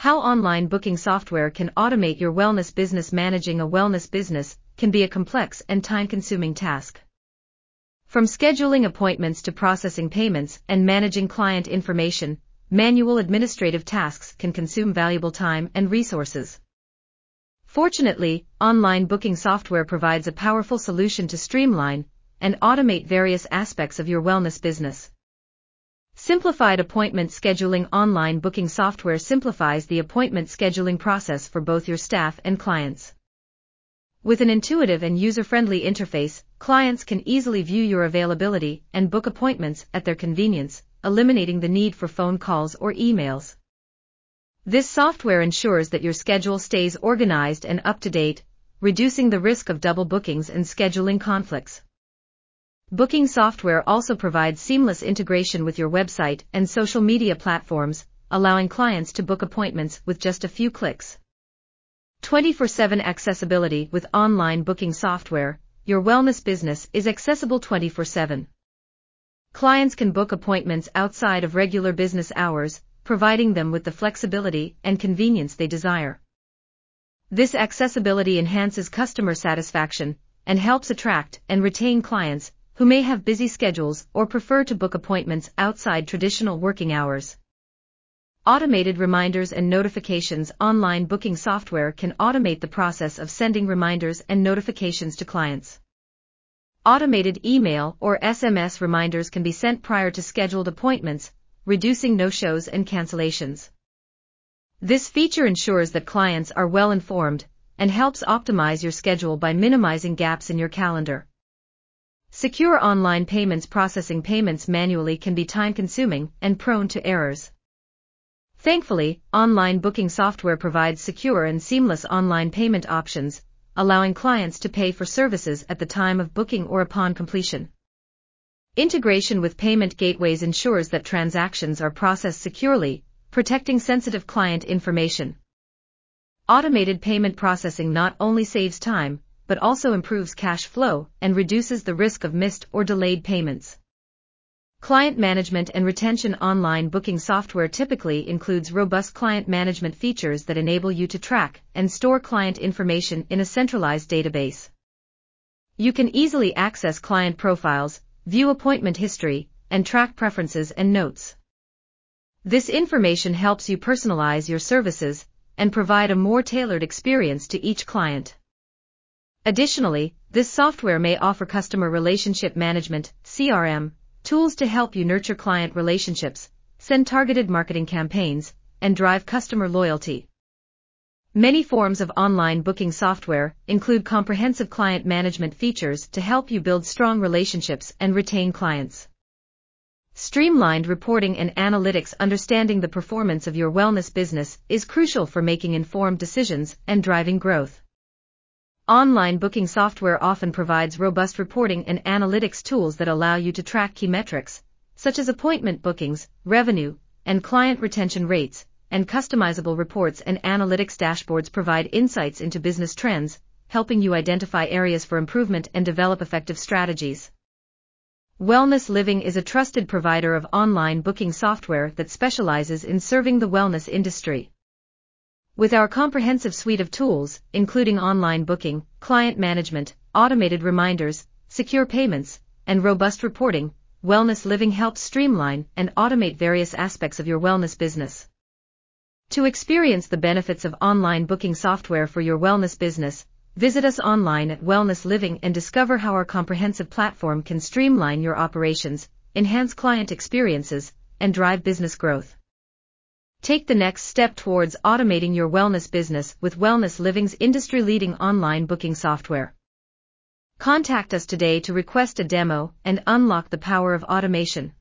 How online booking software can automate your wellness business. Managing a wellness business can be a complex and time-consuming task. From scheduling appointments to processing payments and managing client information, manual administrative tasks can consume valuable time and resources. Fortunately, online booking software provides a powerful solution to streamline and automate various aspects of your wellness business. Simplified appointment scheduling. Online booking software simplifies the appointment scheduling process for both your staff and clients. With an intuitive and user-friendly interface, clients can easily view your availability and book appointments at their convenience, eliminating the need for phone calls or emails. This software ensures that your schedule stays organized and up-to-date, reducing the risk of double bookings and scheduling conflicts. Booking software also provides seamless integration with your website and social media platforms, allowing clients to book appointments with just a few clicks. 24/7 accessibility. With online booking software, your wellness business is accessible 24/7. Clients can book appointments outside of regular business hours, providing them with the flexibility and convenience they desire. This accessibility enhances customer satisfaction and helps attract and retain clients who may have busy schedules or prefer to book appointments outside traditional working hours. Automated reminders and notifications. Online booking software can automate the process of sending reminders and notifications to clients. Automated email or SMS reminders can be sent prior to scheduled appointments, reducing no-shows and cancellations. This feature ensures that clients are well informed and helps optimize your schedule by minimizing gaps in your calendar. Secure online payments. Processing payments manually can be time-consuming and prone to errors. Thankfully, online booking software provides secure and seamless online payment options, allowing clients to pay for services at the time of booking or upon completion. Integration with payment gateways ensures that transactions are processed securely, protecting sensitive client information. Automated payment processing not only saves time, but also improves cash flow and reduces the risk of missed or delayed payments. Client management and retention. Online booking software typically includes robust client management features that enable you to track and store client information in a centralized database. You can easily access client profiles, view appointment history, and track preferences and notes. This information helps you personalize your services and provide a more tailored experience to each client. Additionally, this software may offer customer relationship management (CRM) tools to help you nurture client relationships, send targeted marketing campaigns, and drive customer loyalty. Many forms of online booking software include comprehensive client management features to help you build strong relationships and retain clients. Streamlined reporting and analytics. Understanding the performance of your wellness business is crucial for making informed decisions and driving growth. Online booking software often provides robust reporting and analytics tools that allow you to track key metrics, such as appointment bookings, revenue, and client retention rates, and customizable reports and analytics dashboards provide insights into business trends, helping you identify areas for improvement and develop effective strategies. WellnessLiving is a trusted provider of online booking software that specializes in serving the wellness industry. With our comprehensive suite of tools, including online booking, client management, automated reminders, secure payments, and robust reporting, WellnessLiving helps streamline and automate various aspects of your wellness business. To experience the benefits of online booking software for your wellness business, visit us online at WellnessLiving and discover how our comprehensive platform can streamline your operations, enhance client experiences, and drive business growth. Take the next step towards automating your wellness business with WellnessLiving's industry-leading online booking software. Contact us today to request a demo and unlock the power of automation.